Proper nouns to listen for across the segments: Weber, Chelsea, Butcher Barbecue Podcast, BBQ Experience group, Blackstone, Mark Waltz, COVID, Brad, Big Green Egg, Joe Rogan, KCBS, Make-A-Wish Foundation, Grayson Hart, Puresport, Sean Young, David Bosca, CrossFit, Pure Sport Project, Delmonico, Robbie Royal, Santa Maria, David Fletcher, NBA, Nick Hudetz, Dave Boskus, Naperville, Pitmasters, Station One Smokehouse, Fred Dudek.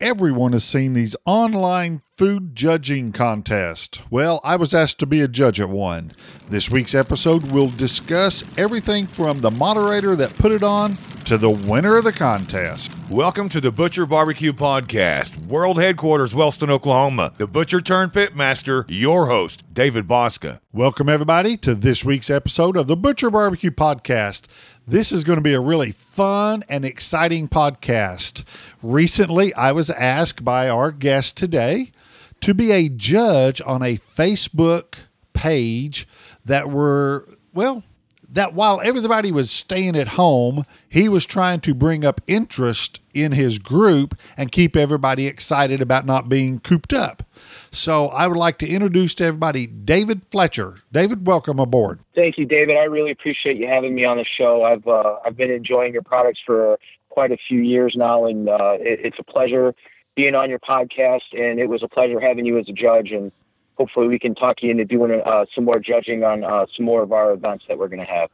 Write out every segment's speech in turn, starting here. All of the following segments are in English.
everyone has seen these online food judging contests. Well, I was asked to be a judge at one. This week's episode will discuss everything from the moderator that put it on to the winner of the contest. Welcome to the Butcher Barbecue Podcast, World Headquarters, Wellston, Oklahoma. The Butcher turned Pitmaster, your host, David Bosca. Welcome, everybody, to this week's episode of the Butcher Barbecue Podcast. This is going to be a really fun and exciting podcast. Recently, I was asked by our guest today to be a judge on a Facebook page that while everybody was staying at home, he was trying to bring up interest in his group and keep everybody excited about not being cooped up. So I would like to introduce to everybody David Fletcher. David, welcome aboard. Thank you, David. I really appreciate you having me on the show. I've been enjoying your products for quite a few years now, and it's a pleasure being on your podcast, and it was a pleasure having you as a judge, and hopefully we can talk you into doing some more judging on some more of our events that we're going to have.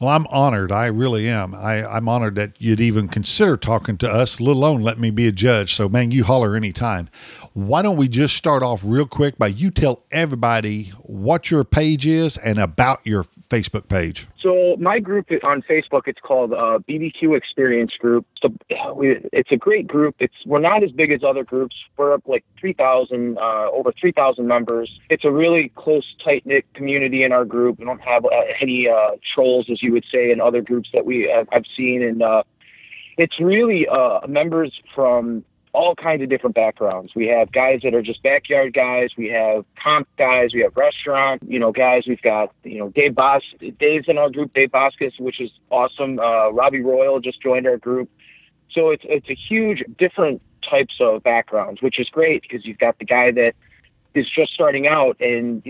Well, I'm honored. I really am. I'm honored that you'd even consider talking to us, let alone let me be a judge. So, man, you holler anytime. Why don't we just start off real quick by you tell everybody what your page is and about your Facebook page. So my group on Facebook, it's called BBQ Experience Group. So it's a great group. We're not as big as other groups. We're up like over 3,000 members. It's a really close, tight-knit community in our group. We don't have any trolls, as you would say, in other groups that I've seen. And it's really members from all kinds of different backgrounds. We have guys that are just backyard guys. We have comp guys. We have restaurant, guys. We've got, Dave's in our group, Dave Boskus, which is awesome. Robbie Royal just joined our group. So it's a huge different types of backgrounds, which is great because you've got the guy that is just starting out and,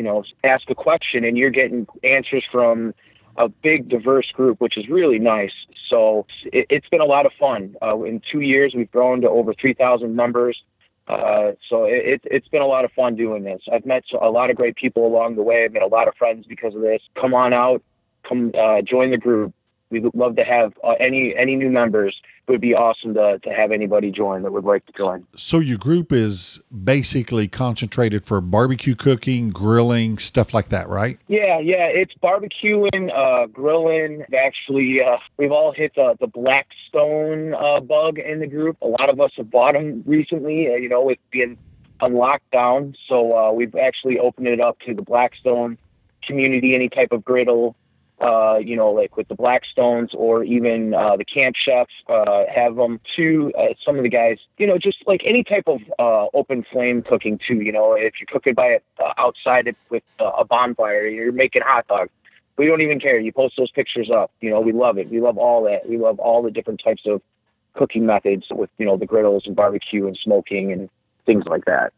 ask a question and you're getting answers from a big diverse group, which is really nice. So it's been a lot of fun. In 2 years, we've grown to over 3,000 members. So it's been a lot of fun doing this. I've met a lot of great people along the way. I've met a lot of friends because of this. Come on out, come join the group. We'd love to have any new members. It would be awesome to have anybody join that would like to join. So your group is basically concentrated for barbecue cooking, grilling, stuff like that, right? Yeah. It's barbecuing, grilling. Actually, we've all hit the Blackstone bug in the group. A lot of us have bought them recently, with being on lockdown. So we've actually opened it up to the Blackstone community, any type of griddle. Like with the Blackstones or even the Camp Chef, have them too. Some of the guys, just like any type of open flame cooking too. If you're cooking by it outside with a bonfire, you're making hot dogs. We don't even care. You post those pictures up. We love it. We love all that. We love all the different types of cooking methods with the griddles and barbecue and smoking and things like that.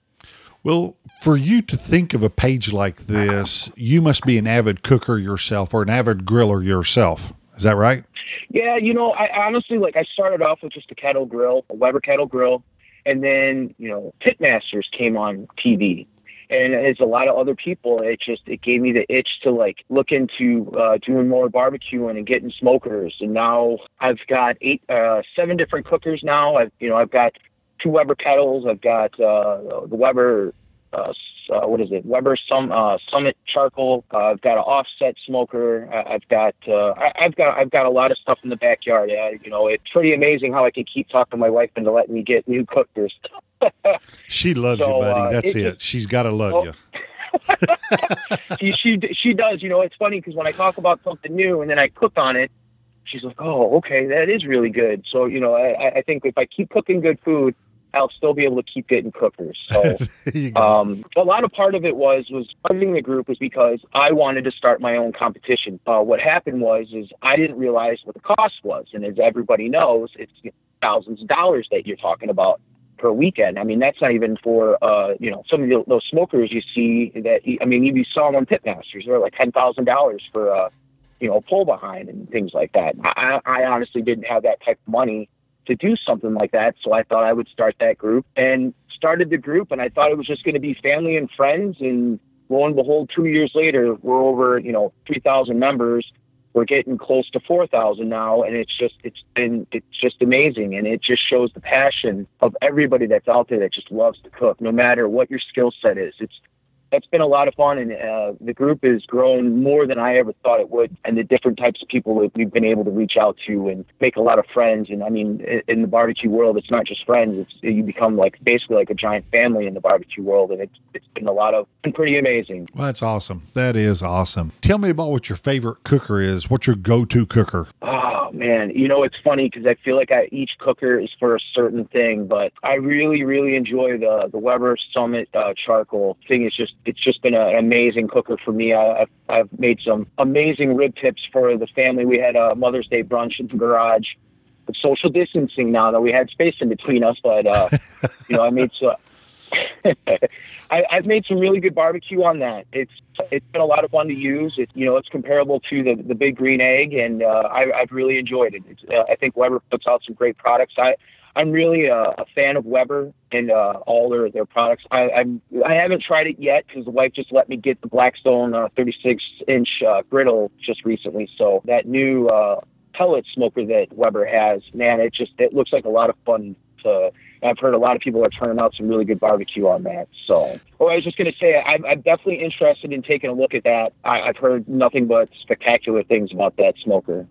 Well, for you to think of a page like this, you must be an avid cooker yourself or an avid griller yourself. Is that right? Yeah. I honestly, I started off with just a Weber kettle grill. And then, Pitmasters came on TV. And as a lot of other people, it gave me the itch to look into doing more barbecuing and getting smokers. And now I've got seven different cookers now. I've got 2 Weber kettles. I've got the Weber, Summit charcoal. I've got an offset smoker. I've got a lot of stuff in the backyard. It's pretty amazing how I can keep talking my wife into letting me get new cookers. She loves you, buddy. That's it. She's got to love you. she does. It's funny because when I talk about something new and then I cook on it, she's like, oh, okay, that is really good. So, I think if I keep cooking good food, I'll still be able to keep getting cookers. So a lot of part of it was funding the group was because I wanted to start my own competition. What happened was I didn't realize what the cost was. And as everybody knows, it's thousands of dollars that you're talking about per weekend. I mean, that's not even for, some of those smokers you see if you saw them on Pitmasters, they're like $10,000 for, pull behind and things like that. I honestly didn't have that type of money to do something like that. So I thought I would start that group and started the group. And I thought it was just going to be family and friends. And lo and behold, 2 years later, we're over, 3,000 members. We're getting close to 4,000 now, and it's just amazing. And it just shows the passion of everybody that's out there that just loves to cook, no matter what your skill set is. That's been a lot of fun, and the group has grown more than I ever thought it would, and the different types of people that we've been able to reach out to and make a lot of friends. And I mean, in the barbecue world, it's not just friends. You become basically a giant family in the barbecue world, and it's been pretty amazing. Well, that's awesome. That is awesome. Tell me about what your favorite cooker is. What's your go-to cooker? Oh, man. You know, it's funny because I feel like each cooker is for a certain thing, but I really, really enjoy the Weber Summit charcoal thing. It's just been an amazing cooker for me. I've made some amazing rib tips for the family. We had a Mother's Day brunch in the garage. With social distancing now that we had space in between us, but I made some. I've made some really good barbecue on that. It's been a lot of fun to use. It's comparable to the Big Green Egg, and I've really enjoyed it. I think Weber puts out some great products. I'm really a fan of Weber and all their products. I haven't tried it yet because the wife just let me get the Blackstone 36-inch griddle just recently. So that new pellet smoker that Weber has, man, it looks like a lot of fun. I've heard a lot of people are turning out some really good barbecue on that. So, I was just going to say, I'm definitely interested in taking a look at that. I've heard nothing but spectacular things about that smoker.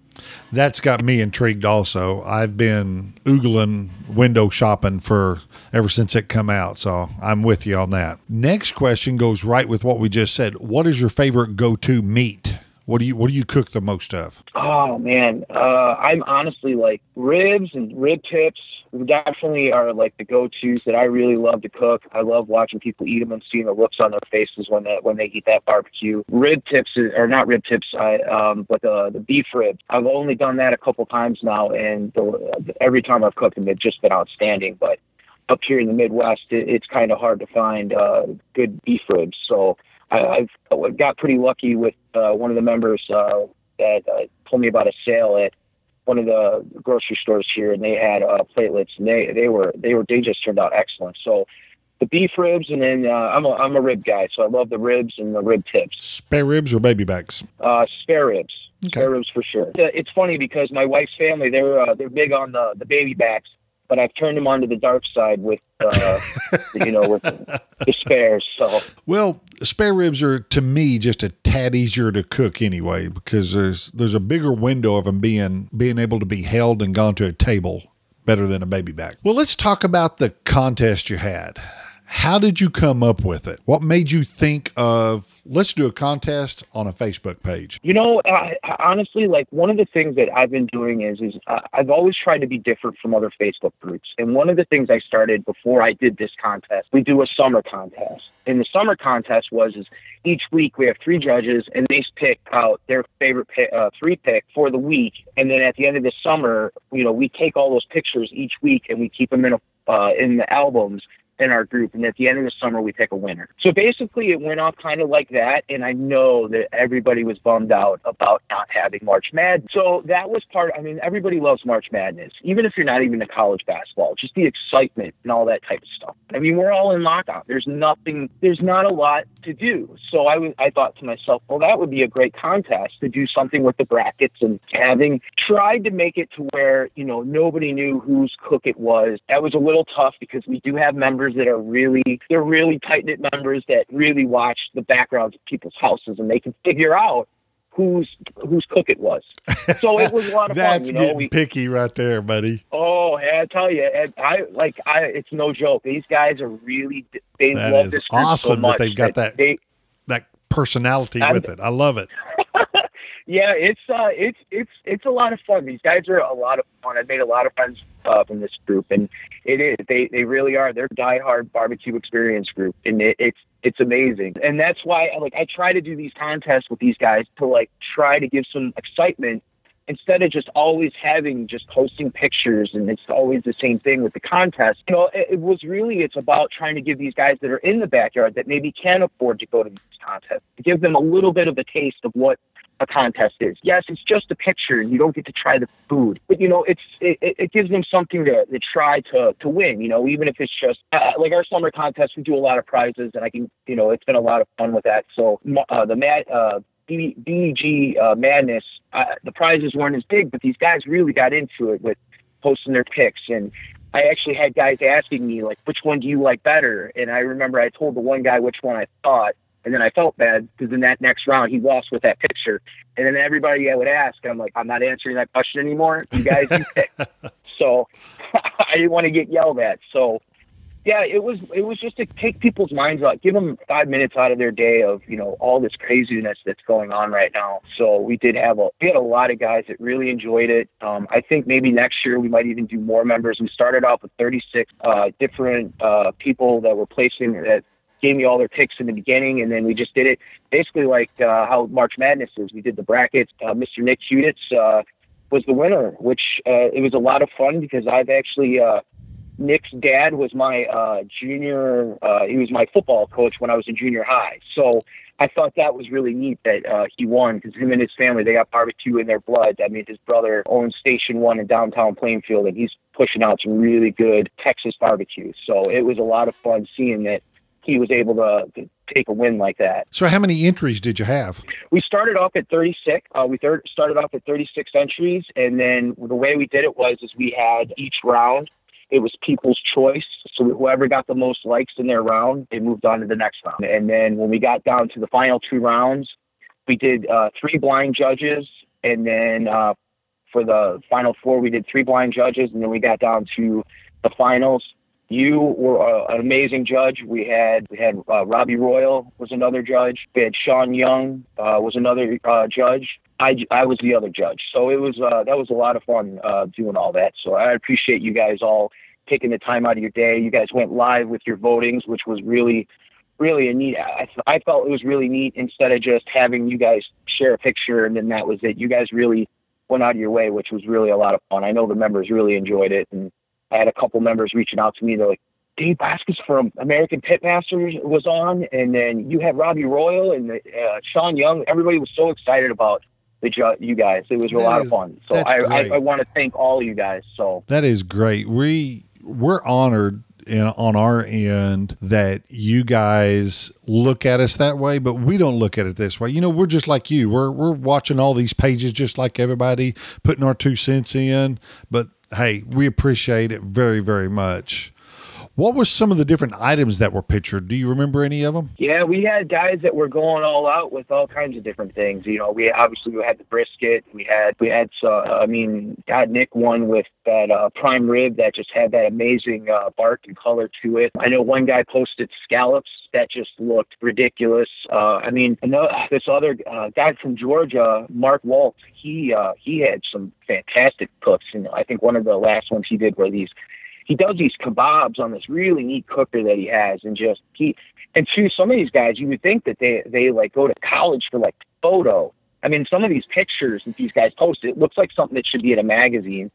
That's got me intrigued also. I've been oogling window shopping ever since it come out. So I'm with you on that. Next question goes right with what we just said. What is your favorite go-to meat? What do you cook the most of? Oh man, I'm honestly ribs and rib tips. Definitely are the go-tos that I really love to cook. I love watching people eat them and seeing the looks on their faces when they eat that barbecue. Rib tips or not rib tips, but the beef ribs. I've only done that a couple times now, and every time I've cooked them, they've just been outstanding. But up here in the Midwest, it's kind of hard to find good beef ribs, so. I've got pretty lucky with one of the members that told me about a sale at one of the grocery stores here, and they had platelets, and they just turned out excellent. So the beef ribs, and then I'm a rib guy, so I love the ribs and the rib tips. Spare ribs or baby backs? Spare ribs. Okay. Spare ribs for sure. It's funny because my wife's family, they're big on the baby backs, but I've turned them onto the dark side with, with the spares. So. Well, spare ribs are, to me, just a tad easier to cook anyway, because there's a bigger window of them being able to be held and gone to a table better than a baby back. Well, let's talk about the contest you had. How did you come up with it? What made you think of, let's do a contest on a Facebook page? Honestly, one of the things that I've been doing is I've always tried to be different from other Facebook groups. And one of the things I started before I did this contest, we do a summer contest. And the summer contest is each week we have three judges, and they pick out their favorite three pick for the week. And then at the end of the summer, we take all those pictures each week and we keep them in the albums in our group, and at the end of the summer we pick a winner. So basically it went off kind of like that, and I know that everybody was bummed out about not having March Madness. So that was everybody loves March Madness, even if you're not even in college basketball, just the excitement and all that type of stuff. We're all in lockdown. There's not a lot to do. So I thought to myself, well, that would be a great contest to do something with the brackets, and having tried to make it to where, nobody knew whose cook it was. That was a little tough because we do have members that are really tight-knit members that really watch the backgrounds of people's houses, and they can figure out whose cook it was. So it was a lot of That's fun. Getting picky right there, buddy. Oh, I tell you, it's no joke. These guys are they that love this group awesome so much. That they've got that personality with it. I love it. Yeah, it's a lot of fun. These guys are a lot of fun. I've made a lot of friends from this group, and it is they really are. They're diehard BBQ Experience group, and it's amazing. And that's why I try to do these contests with these guys to try to give some excitement instead of just always posting pictures, and it's always the same thing with the contest. It's about trying to give these guys that are in the backyard that maybe can't afford to go to these contests, give them a little bit of a taste of what a contest is. Yes, it's just a picture, and you don't get to try the food, but it gives them something to try to win. Even if it's just our summer contest, we do a lot of prizes, and it's been a lot of fun with that. So the BEG madness, the prizes weren't as big, but these guys really got into it with posting their picks. And I actually had guys asking me, like, which one do you like better? And I remember I told the one guy which one I thought, and then I felt bad because in that next round he lost with that picture. And then everybody I would ask, I'm like, I'm not answering that question anymore. You guys, you pick. So I didn't want to get yelled at. So yeah, it was just to take people's minds out, give them 5 minutes out of their day of, you know, all this craziness that's going on right now. So we had a lot of guys that really enjoyed it. I think maybe next year we might even do more members. We started out with 36 different people that were placing that gave me all their picks in the beginning, and then we just did it basically like how March Madness is. We did the brackets. Mr. Nick Hudetz was the winner, which it was a lot of fun because I've actually. Nick's dad was my he was my football coach when I was in junior high. So I thought that was really neat that he won because him and his family, they got barbecue in their blood. I mean, his brother owns Station One in downtown Plainfield, and he's pushing out some really good Texas barbecue. So it was a lot of fun seeing that he was able to take a win like that. So how many entries did you have? We started off at 36. Started off at 36 entries, and then the way we did it was we had each round. It was people's choice. So whoever got the most likes in their round, they moved on to the next round. And then when we got down to the final two rounds, we did three blind judges. And then for the final four, we did three blind judges. And then we got down to the finals. You were an amazing judge. We had Robbie Royal was another judge. We had Sean Young was another judge. I was the other judge. So it was that was a lot of fun doing all that. So I appreciate you guys all taking the time out of your day. You guys went live with your votings, which was really, really a neat. I felt it was really neat instead of just having you guys share a picture and then that was it. You guys really went out of your way, which was really a lot of fun. I know the members really enjoyed it. And I had a couple members reaching out to me. They're like, Dave Boskus from American Pitmasters was on. And then you had Robbie Royal and Sean Young. Everybody was so excited about you guys. It was a lot of fun. So I want to thank all you guys. So that is great. We're honored on our end that you guys look at us that way, but we don't look at it this way. You know, we're just like you. We're watching all these pages just like everybody, putting our 2 cents in. But hey, we appreciate it very, very much. What were some of the different items that were pictured? Do you remember any of them? Yeah, we had guys that were going all out with all kinds of different things. You know, we had the brisket. Nick won with that prime rib that just had that amazing bark and color to it. I know one guy posted scallops that just looked ridiculous. This other guy from Georgia, Mark Waltz, he had some fantastic cooks. And I think one of the last ones he did were these. He does these kebabs on this really neat cooker that he has, and some of these guys, you would think that they like go to college for like photo. I mean, some of these pictures that these guys post, it looks like something that should be in a magazine.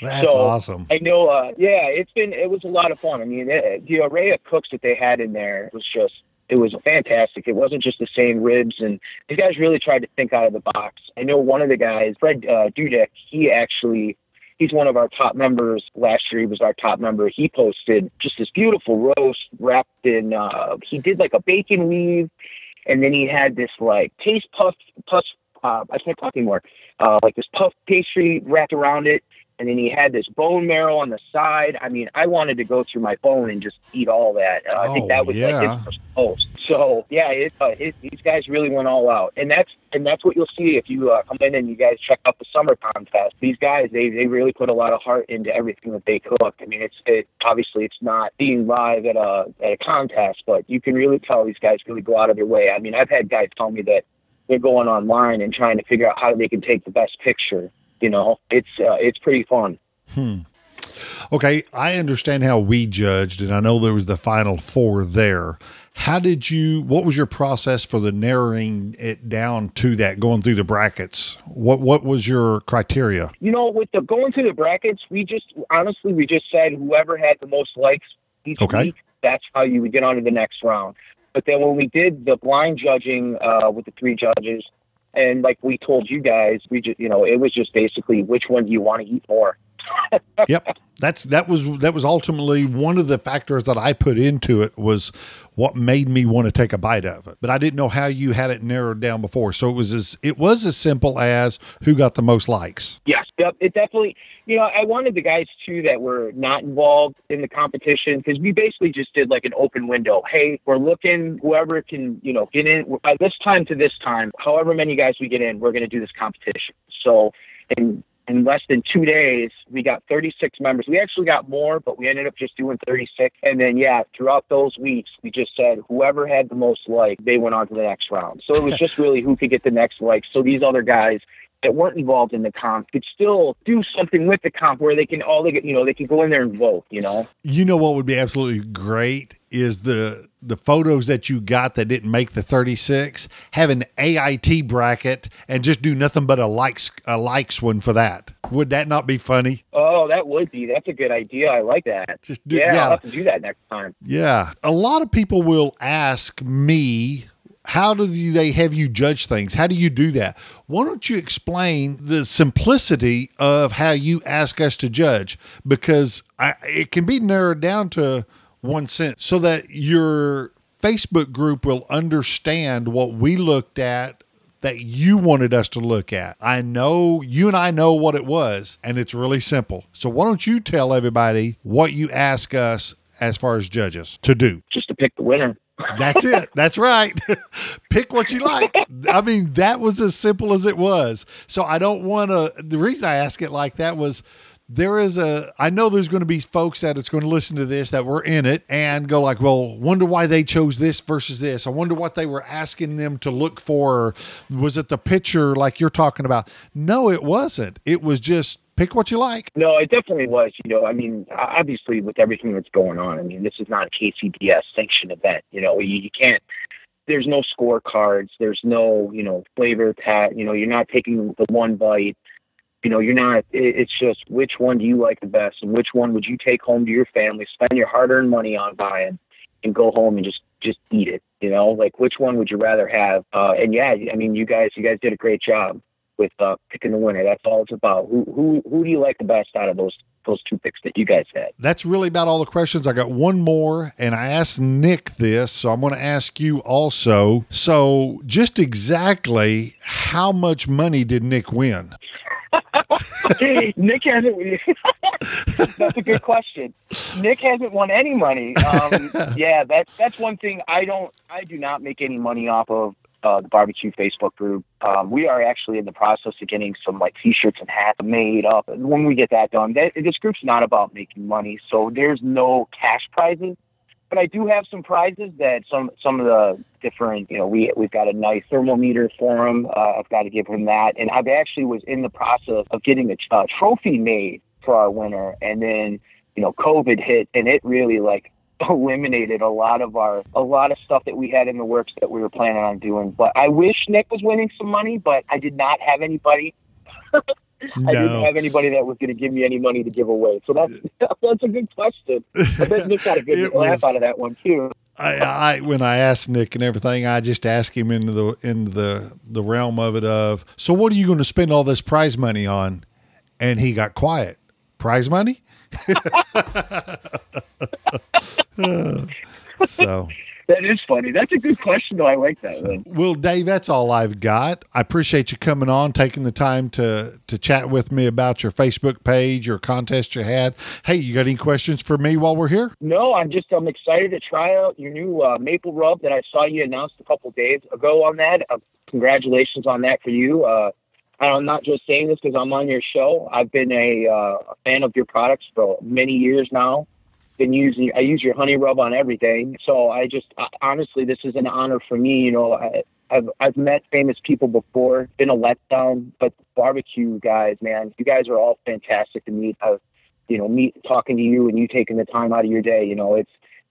That's awesome. I know. It was a lot of fun. I mean, the array of cooks that they had in there it was fantastic. It wasn't just the same ribs, and these guys really tried to think out of the box. I know one of the guys, Fred Dudek, he's one of our top members. Last year, he was our top member. He posted just this beautiful roast wrapped in, he did like a bacon weave. And then he had this like taste like this puff pastry wrapped around it. And then he had this bone marrow on the side. I mean, I wanted to go through my bone and just eat all that. I think that was like his first post. So yeah, these guys really went all out, and that's what you'll see if you come in and you guys check out the summer contest. These guys, they really put a lot of heart into everything that they cook. I mean, obviously it's not being live at a contest, but you can really tell these guys really go out of their way. I mean, I've had guys tell me that they're going online and trying to figure out how they can take the best picture. You know, it's pretty fun. Okay, I understand how we judged, and I know there was the final four there. What was your process for the narrowing it down to that, going through the brackets? What was your criteria? You know, with the going through the brackets, we just said whoever had the most likes each week, that's how you would get on to the next round. But then when we did the blind judging with the three judges, and like we told you guys, it was just basically which one do you want to eat more? Yep. That was ultimately one of the factors that I put into it, was what made me want to take a bite of it. But I didn't know how you had it narrowed down before. So it was as simple as who got the most likes. Yes. Yep. It definitely, I wanted the guys too that were not involved in the competition, because we basically just did like an open window. Hey, we're looking, whoever can, get in by this time to this time, however many guys we get in, we're going to do this competition. So, and in less than 2 days, we got 36 members. We actually got more, but we ended up just doing 36. And then, throughout those weeks, we just said whoever had the most likes, they went on to the next round. So it was just really who could get the next like. So these other guys that weren't involved in the comp could still do something with the comp where they can they can go in there and vote, what would be absolutely great is the photos that you got that didn't make the 36, have an AIT bracket and just do nothing but a likes one for that. Would that not be funny? Oh, that would be. That's a good idea. I like that. Just do, yeah. I'll have to do that next time. Yeah. A lot of people will ask me, how do they have you judge things? How do you do that? Why don't you explain the simplicity of how you ask us to judge? Because it can be narrowed down to one sentence so that your Facebook group will understand what we looked at that you wanted us to look at. I know you and I know what it was, and it's really simple. So why don't you tell everybody what you ask us as far as judges to do? Just to pick the winner. That's it. That's right. Pick what you like. I mean, that was as simple as it was. So I don't want to, the reason I asked it like that was I know there's going to be folks that it's going to listen to this that were in it and go like, well, wonder why they chose this versus this. I wonder what they were asking them to look for. Was it the picture like you're talking about? No, it wasn't. It was just pick what you like. No, it definitely was. Obviously with everything that's going on, this is not a KCBS sanctioned event. You can't, there's no scorecards. There's no, flavor pat, you're not taking the one bite. You're not, it's just which one do you like the best and which one would you take home to your family, spend your hard-earned money on buying and go home and just eat it, which one would you rather have? You guys did a great job with picking the winner. That's all it's about. Who do you like the best out of those two picks that you guys had? That's really about all the questions. I got one more, and I asked Nick this, so I'm going to ask you also. So just exactly how much money did Nick win? Nick hasn't. That's a good question. Nick hasn't won any money. That's one thing I do not make any money off of the barbecue Facebook group. We are actually in the process of getting some t-shirts and hats made up. And when we get that done, this group's not about making money, so there's no cash prizes. But I do have some prizes that some of the different, we've got a nice thermometer for him. I've got to give him that. And I've actually was in the process of getting a trophy made for our winner. And then, COVID hit and it really eliminated a lot of stuff that we had in the works that we were planning on doing. But I wish Nick was winning some money, but I did not have anybody. No. I didn't have anybody that was going to give me any money to give away. So that's a good question. I bet Nick got a good laugh out of that one too. When I asked Nick and everything, I just asked him into the realm of it of, so what are you going to spend all this prize money on? And he got quiet. Prize money? So. That is funny. That's a good question, though. I like that one. Well, Dave, that's all I've got. I appreciate you coming on, taking the time to chat with me about your Facebook page, your contest you had. Hey, you got any questions for me while we're here? No, I'm excited to try out your new maple rub that I saw you announced a couple days ago on that. Congratulations on that for you. I'm not just saying this because I'm on your show. I've been a fan of your products for many years now. I use your honey rub on everything. So honestly, this is an honor for me. I've met famous people before, been a letdown, but barbecue guys, man, you guys are all fantastic to meet. Me talking to you and you taking the time out of your day,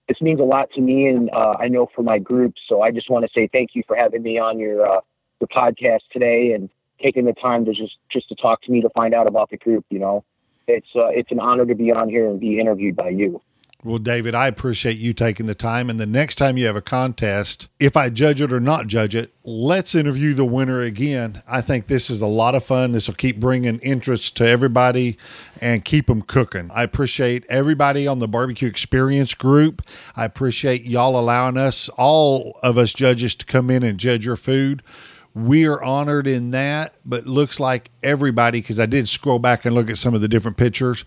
this means a lot to me. And I know for my group. So I just want to say thank you for having me on your podcast today and taking the time to just to talk to me, to find out about the group. It's an honor to be on here and be interviewed by you. Well, David, I appreciate you taking the time. And the next time you have a contest, if I judge it or not judge it, let's interview the winner again. I think this is a lot of fun. This will keep bringing interest to everybody and keep them cooking. I appreciate everybody on the Barbecue Experience group. I appreciate y'all allowing us, all of us judges, to come in and judge your food. We are honored in that, but looks like everybody, because I did scroll back and look at some of the different pictures,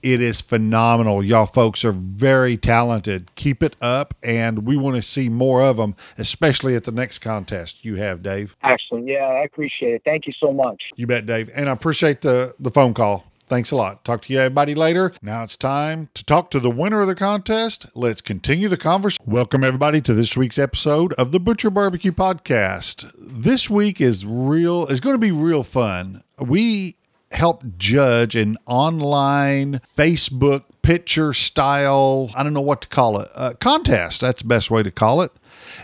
it is phenomenal. Y'all folks are very talented. Keep it up, and we want to see more of them, especially at the next contest you have, Dave. Excellent. Yeah, I appreciate it. Thank you so much. You bet, Dave. And I appreciate the phone call. Thanks a lot. Talk to you everybody later. Now it's time to talk to the winner of the contest. Let's continue the conversation. Welcome everybody to this week's episode of the Butcher Barbecue Podcast. This week is going to be real fun. We help judge an online Facebook picture style, I don't know what to call it, contest. That's the best way to call it.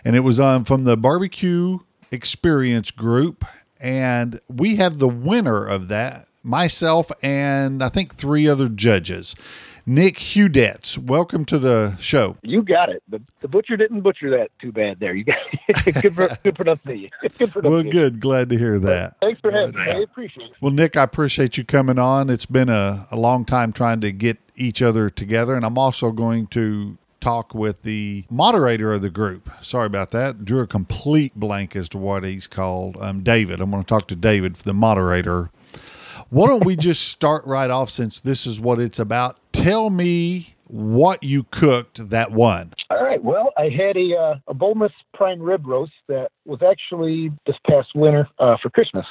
And it was from the BBQ Experience group. And we have the winner of that, myself and I think three other judges. Nick Hudetz, welcome to the show. You got it. The butcher didn't butcher that too bad there. You got it. Good pronunciation. Well, good. Glad to hear that. Thanks for having me. I appreciate it. Well, Nick, I appreciate you coming on. It's been a long time trying to get each other together, and I'm also going to talk with the moderator of the group. Sorry about that. Drew a complete blank as to what he's called. David. I'm going to talk to David, the moderator. Why don't we just start right off, since this is what it's about? Tell me what you cooked that won. All right. Well, I had a boneless prime rib roast that was actually this past winter for Christmas.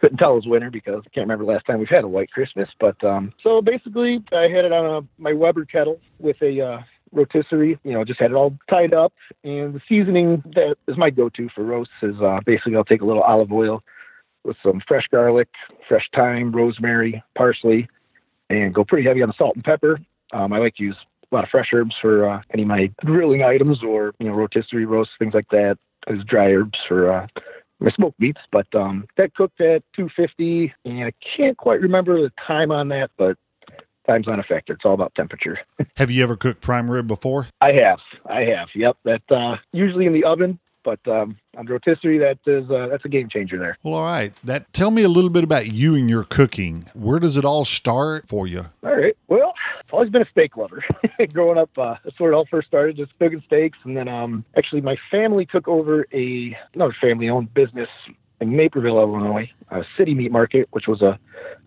Couldn't tell it was winter because I can't remember the last time we've had a white Christmas. But so basically, I had it on my Weber kettle with a rotisserie, just had it all tied up. And the seasoning that is my go-to for roasts is basically I'll take a little olive oil with some fresh garlic, fresh thyme, rosemary, parsley, and go pretty heavy on the salt and pepper. I like to use a lot of fresh herbs for any of my grilling items or, rotisserie roasts, things like that. I use dry herbs for my smoked meats. But that cooked at 250, and I can't quite remember the time on that, but time's not a factor. It's all about temperature. Have you ever cooked prime rib before? I have. Yep. That usually in the oven. But on the rotisserie, that's a game changer there. Well, all right. Tell me a little bit about you and your cooking. Where does it all start for you? All right. Well, I've always been a steak lover. Growing up, that's where it all first started, just cooking steaks. And then actually my family took over another family-owned business in Naperville, Illinois, a city meat market, which was a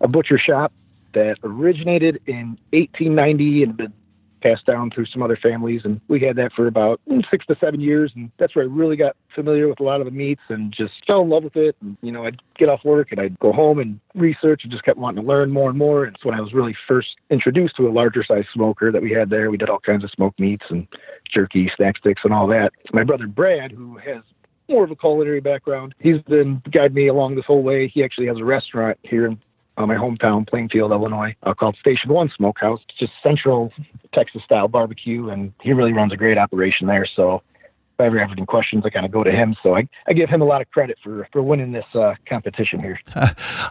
butcher shop that originated in 1890 and been passed down through some other families, and we had that for about 6 to 7 years, and that's where I really got familiar with a lot of the meats and just fell in love with it. And I'd get off work and I'd go home and research and just kept wanting to learn more and more. And it's when I was really first introduced to a larger size smoker that we had there. We did all kinds of smoked meats and jerky, snack sticks, and all that. My brother Brad, who has more of a culinary background, he's been guiding me along this whole way. He actually has a restaurant here in my hometown, Plainfield, Illinois, called Station One Smokehouse. It's just central Texas-style barbecue, and he really runs a great operation there. So if I ever have any questions, I kind of go to him. So I give him a lot of credit for winning this competition here.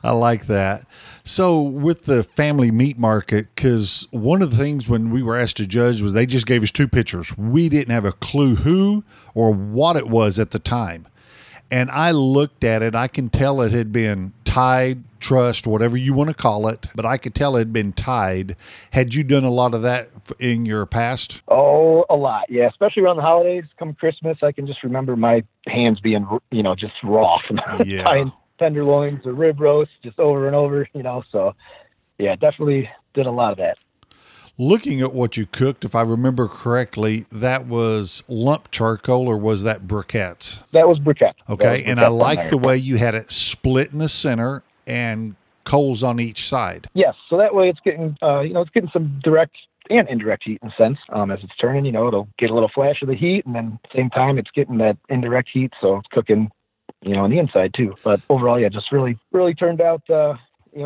I like that. So with the family meat market, because one of the things when we were asked to judge was they just gave us two pictures. We didn't have a clue who or what it was at the time. And I looked at it. I can tell it had been tied, trussed, whatever you want to call it, but I could tell it had been tied. Had you done a lot of that in your past? Oh, a lot. Yeah, especially around the holidays. Come Christmas, I can just remember my hands being, just raw from tying tenderloins or rib roasts just over and over, So, yeah, definitely did a lot of that. Looking at what you cooked, if I remember correctly, that was lump charcoal, or was that briquettes? That was briquettes. Okay, and I like the way you had it split in the center and coals on each side. Yes, so that way it's getting, it's getting some direct and indirect heat in a sense. As it's turning, it'll get a little flash of the heat, and then at the same time it's getting that indirect heat, so it's cooking, on the inside too. But overall, yeah, just really, really turned out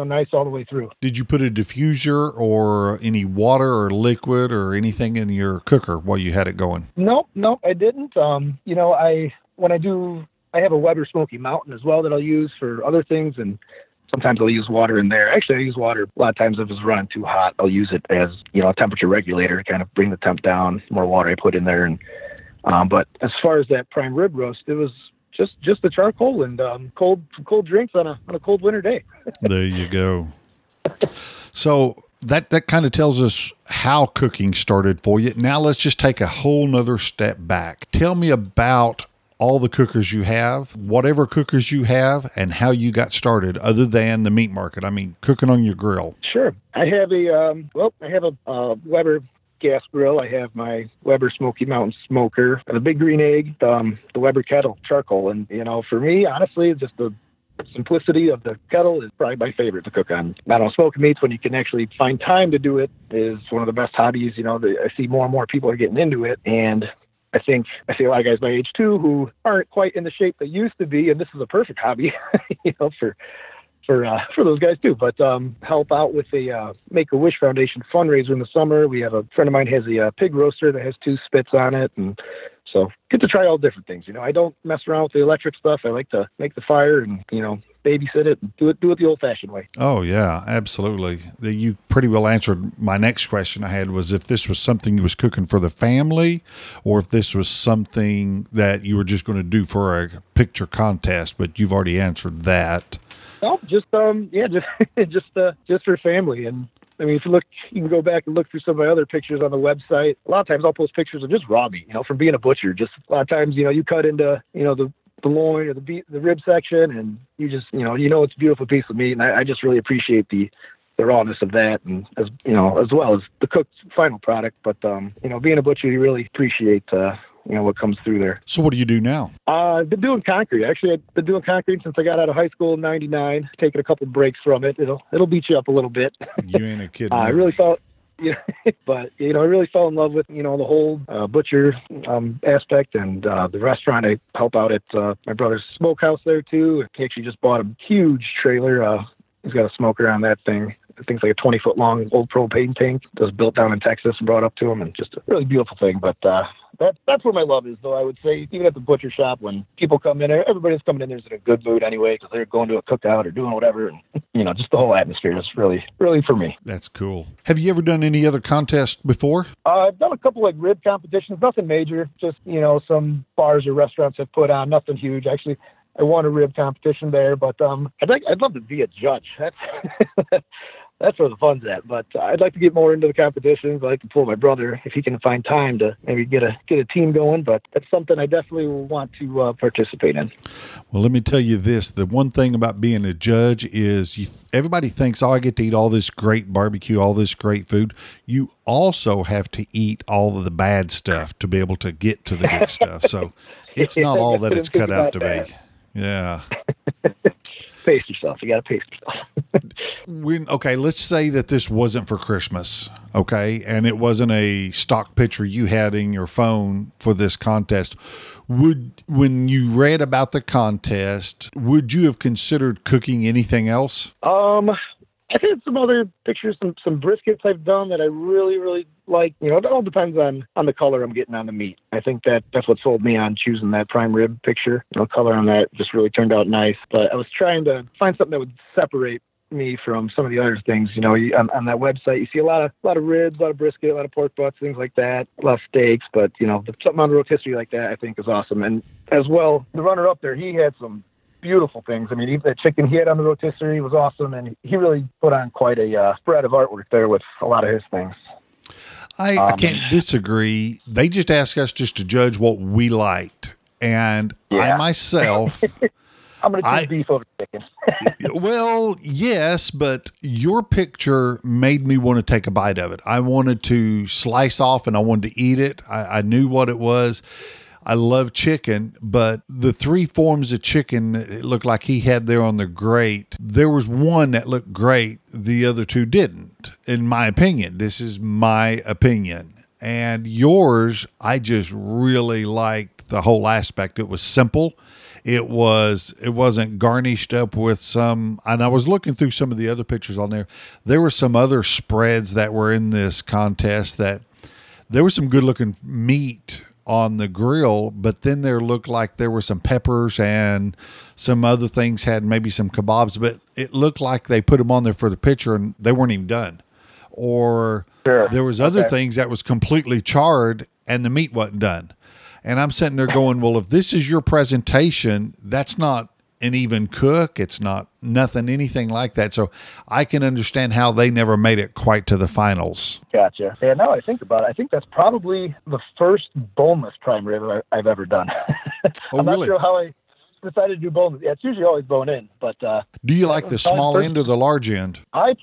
nice all the way through. Did you put a diffuser or any water or liquid or anything in your cooker while you had it going? No, I didn't. I have a Weber Smoky Mountain as well that I'll use for other things. And Sometimes I'll use water in there. Actually, I use water a lot of times if it's running too hot. I'll use it as, you know, a temperature regulator to kind of bring the temp down. The more water I put in there. But as far as that prime rib roast, it was just the charcoal and cold drinks on a cold winter day. There you go. So that kind of tells us how cooking started for you. Now let's just take a whole nother step back. Tell me about all the cookers you have, whatever cookers you have, and how you got started other than the meat market. I mean, cooking on your grill. Sure. I have a Weber gas grill. I have my Weber Smoky Mountain smoker, the Big Green Egg, the Weber kettle, charcoal. And, you know, for me, honestly, just the simplicity of the kettle is probably my favorite to cook on. I don't know, smoking meats, when you can actually find time to do it, is one of the best hobbies. You know, I see more and more people are getting into it. And I see a lot of guys my age too who aren't quite in the shape they used to be, and this is a perfect hobby, you know, for those guys too. But help out with the Make-A-Wish Foundation fundraiser in the summer. We have a friend of mine has a pig roaster that has two spits on it, and so get to try all different things. You know, I don't mess around with the electric stuff. I like to make the fire and, you know, babysit it and do it the old-fashioned way. Oh, yeah, absolutely. You pretty well answered my next question I had, was if this was something you was cooking for the family or if this was something that you were just going to do for a picture contest, but you've already answered that. No, just for family. And I mean, if you look, you can go back and look through some of my other pictures on the website. A lot of times I'll post pictures of just raw meat, you know, from being a butcher. Just a lot of times, you know, you cut into, you know, the loin or the rib section, and you just, you know, it's a beautiful piece of meat. And I just really appreciate the rawness of that. And as you know, as well as the cooked final product. But, you know, being a butcher, you really appreciate, you know, what comes through there. So what do you do now? I've been doing concrete. Actually, I've been doing concrete since I got out of high school in 99, taking a couple breaks from it. It'll beat you up a little bit. You ain't a kid. I really thought, yeah, but, you know, I really fell in love with, you know, the whole butcher aspect and the restaurant. I help out at my brother's smokehouse there too. He actually just bought a huge trailer. He's got a smoker on that thing. I think it's like a 20-foot long old propane tank that was built down in Texas and brought up to him, and just a really beautiful thing. But that's where my love is, though. I would say even at the butcher shop, when people come in, everybody's coming in there's in a good mood anyway because they're going to a cookout or doing whatever. And, you know, just the whole atmosphere is really, really for me. That's cool. Have you ever done any other contests before? I've done a couple like rib competitions, nothing major. Just, you know, some bars or restaurants have put on, nothing huge. Actually, I won a rib competition there, but I'd love to be a judge. That's where the fun's at. But I'd like to get more into the competitions. I'd like to pull my brother if he can find time to maybe get a team going. But that's something I definitely want to participate in. Well, let me tell you this: the one thing about being a judge is everybody thinks, "Oh, I get to eat all this great barbecue, all this great food." You also have to eat all of the bad stuff to be able to get to the good stuff. So it's not all that it's cut out to be. Yeah. Pace yourself. You got to pace yourself. Okay, let's say that this wasn't for Christmas, okay, and it wasn't a stock picture you had in your phone for this contest. When you read about the contest, would you have considered cooking anything else? I've had some other pictures, some briskets I've done that I really, really like. You know, it all depends on the color I'm getting on the meat. I think that's what sold me on choosing that prime rib picture. The color on that just really turned out nice. But I was trying to find something that would separate me from some of the other things. You know, on that website, you see a lot of ribs, a lot of brisket, a lot of pork butts, things like that, a lot of steaks. But, you know, something on road history like that I think is awesome. And as well, the runner-up there, he had some beautiful things. I mean, even the chicken he had on the rotisserie was awesome, and he really put on quite a spread of artwork there with a lot of his things. I can't disagree. They just asked us just to judge what we liked, and yeah. I myself... I'm going to do beef over chicken. Well, yes, but your picture made me want to take a bite of it. I wanted to slice off, and I wanted to eat it. I knew what it was. I love chicken, but the three forms of chicken it looked like he had there on the grate, there was one that looked great, the other two didn't, in my opinion. This is my opinion. And yours, I just really liked the whole aspect. It was simple. It wasn't garnished up with some, and I was looking through some of the other pictures on there. There were some other spreads that were in this contest that there was some good looking meat on the grill, but then there looked like there were some peppers and some other things, had maybe some kebabs, but it looked like they put them on there for the picture and they weren't even done. Or sure. There was other things that was completely charred and the meat wasn't done. And I'm sitting there going, well, if this is your presentation, that's not an even cook. It's not nothing, anything like that. So I can understand how they never made it quite to the finals. Gotcha. And now I think about it, I think that's probably the first boneless prime rib I've ever done. Oh, I'm really? Not sure how I decided to do boneless. Yeah, it's usually always bone in, but do you like the small end or the large end? I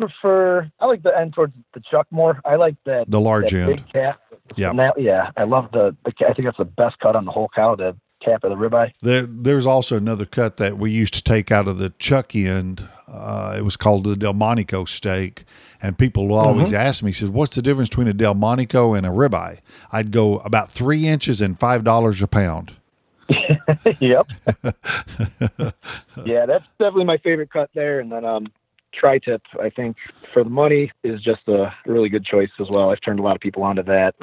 like the end towards the chuck more. I like the large end. Big calf. Yeah. Yeah. I love I think that's the best cut on the whole cow, the cap of the ribeye. There's also another cut that we used to take out of the chuck end. It was called the Delmonico steak. And people will always ask me, says, what's the difference between a Delmonico and a ribeye? I'd go about 3 inches and $5 a pound. Yep. Yeah, that's definitely my favorite cut there. And then, tri-tip, I think, for the money is just a really good choice as well. I've turned a lot of people onto that.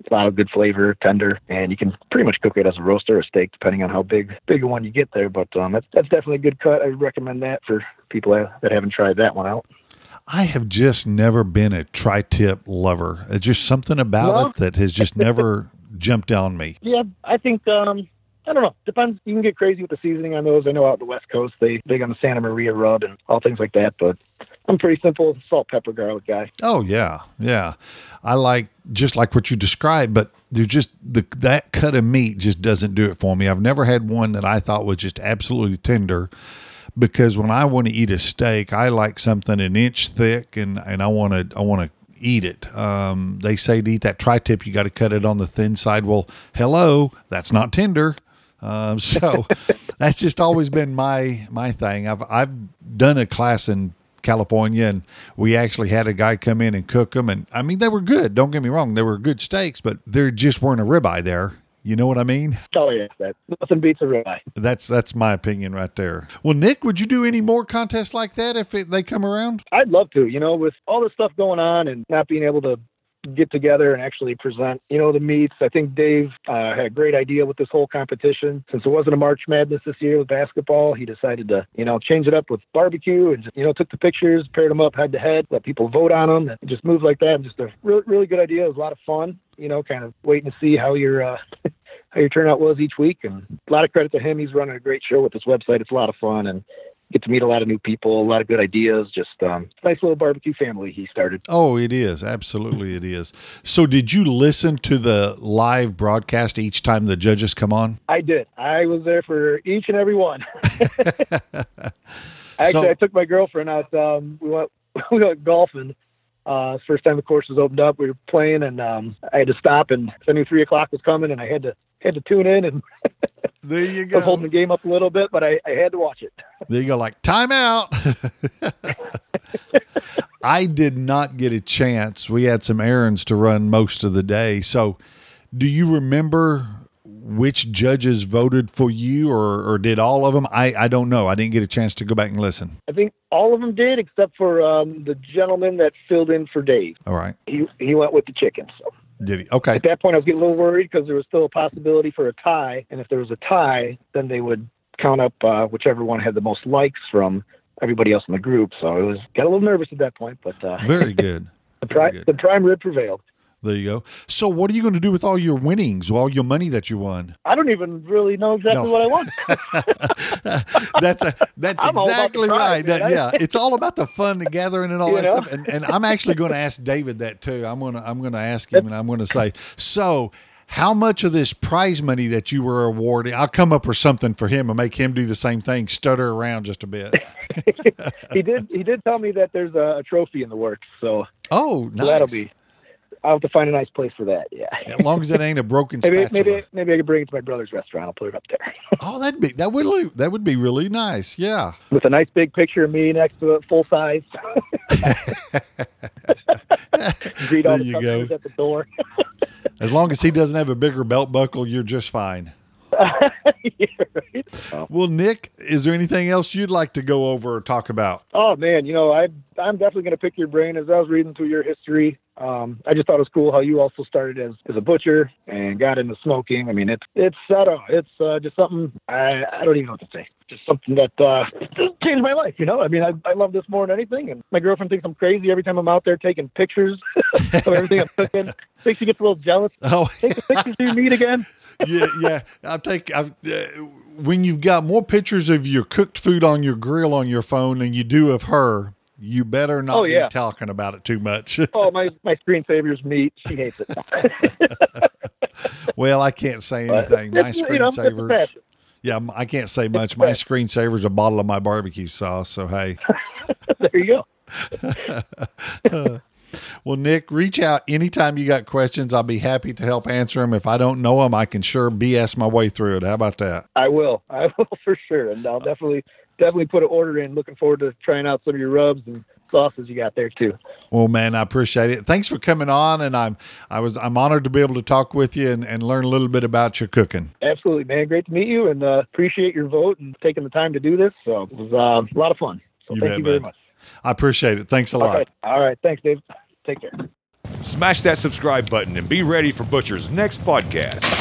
It's a lot of good flavor, tender, and you can pretty much cook it as a roast or a steak, depending on how big one you get there. But that's definitely a good cut. I recommend that for people that haven't tried that one out. I have just never been a tri-tip lover. It's just something about it that has just never jumped on me. Yeah, I think... I don't know. Depends. You can get crazy with the seasoning on those. I know out the West Coast, they big on the Santa Maria rub and all things like that, but I'm pretty simple salt, pepper, garlic guy. Oh, yeah. Yeah. I like, just like what you described, but there's just that cut of meat just doesn't do it for me. I've never had one that I thought was just absolutely tender, because when I want to eat a steak, I like something an inch thick and I want to eat it. They say to eat that tri-tip, you got to cut it on the thin side. Well, hello, that's not tender. So that's just always been my thing. I've done a class in California, and we actually had a guy come in and cook them. And I mean, they were good. Don't get me wrong. They were good steaks, but there just weren't a ribeye there. You know what I mean? Oh, yeah. Nothing beats a ribeye. That's my opinion right there. Well, Nick, would you do any more contests like that if they come around? I'd love to, with all this stuff going on and not being able to get together and actually present, the meats. I think Dave had a great idea with this whole competition. Since it wasn't a March Madness this year with basketball, he decided to, change it up with barbecue and, took the pictures, paired them up head to head, let people vote on them, and just moved like that. And just a really, really good idea. It was a lot of fun, kind of waiting to see how your turnout was each week. And a lot of credit to him. He's running a great show with this website. It's a lot of fun and get to meet a lot of new people, a lot of good ideas, just nice little barbecue family he started. Oh, it is. Absolutely it is. So did you listen to the live broadcast each time the judges come on? I did. I was there for each and every one. I took my girlfriend out. We went golfing. First time the course was opened up, we were playing, and I had to stop, and I knew 3 o'clock was coming, and I had to tune in, and there you go. I was holding the game up a little bit, but I had to watch it. There you go, like, time out. I did not get a chance. We had some errands to run most of the day. So do you remember which judges voted for you, or did all of them? I don't know. I didn't get a chance to go back and listen. I think all of them did, except for the gentleman that filled in for Dave. All right. He went with the chicken, so. Did he? Okay. At that point, I was getting a little worried because there was still a possibility for a tie. And if there was a tie, then they would count up whichever one had the most likes from everybody else in the group. So got a little nervous at that point. But very good. The prime rib prevailed. There you go. So what are you going to do with all your winnings, all your money that you won? I don't even really know exactly what I won. That's exactly right. Yeah, it's all about the fun, the gathering, and all that stuff. And I'm actually going to ask David that too. I'm going to ask him, and I'm going to say, so how much of this prize money that you were awarded? I'll come up with something for him and make him do the same thing, stutter around just a bit. He did tell me that there's a trophy in the works. So nice. That'll be. I'll have to find a nice place for that, yeah. As long as it ain't a broken spatula. Maybe I could bring it to my brother's restaurant. I'll put it up there. Oh, that would be really nice, yeah. With a nice big picture of me next to it, full size. Greet all the customers at the door. As long as he doesn't have a bigger belt buckle, you're just fine. Yeah, right? Well, Nick, is there anything else you'd like to go over or talk about? Oh, man, you know, I'm definitely going to pick your brain. As I was reading through your history, I just thought it was cool how you also started as a butcher and got into smoking. I mean, it's just something I don't even know what to say. Just something that changed my life, you know? I mean, I love this more than anything, and my girlfriend thinks I'm crazy every time I'm out there taking pictures of everything I'm cooking. I think she gets a little jealous. Oh, take the pictures of your meat again. Yeah. When you've got more pictures of your cooked food on your grill on your phone than you do of her, you better not be talking about it too much. Oh, my screensaver's meat. She hates it. Well, I can't say anything. My screensavers. Yeah, I can't say much. My screensaver's a bottle of my barbecue sauce. So, hey. There you go. Well, Nick, reach out anytime you got questions. I'll be happy to help answer them. If I don't know them, I can sure BS my way through it. How about that? I will for sure. And I'll definitely put an order in. Looking forward to trying out some of your rubs and sauces you got there too. Well, man, I appreciate it. Thanks for coming on, and I'm honored to be able to talk with you and learn a little bit about your cooking. Absolutely, man. Great to meet you, and appreciate your vote and taking the time to do this. So it was a lot of fun. So thank you very much. I appreciate it. Thanks a lot. All right. Thanks, Dave. Take care. Smash that subscribe button and be ready for Butcher's next podcast.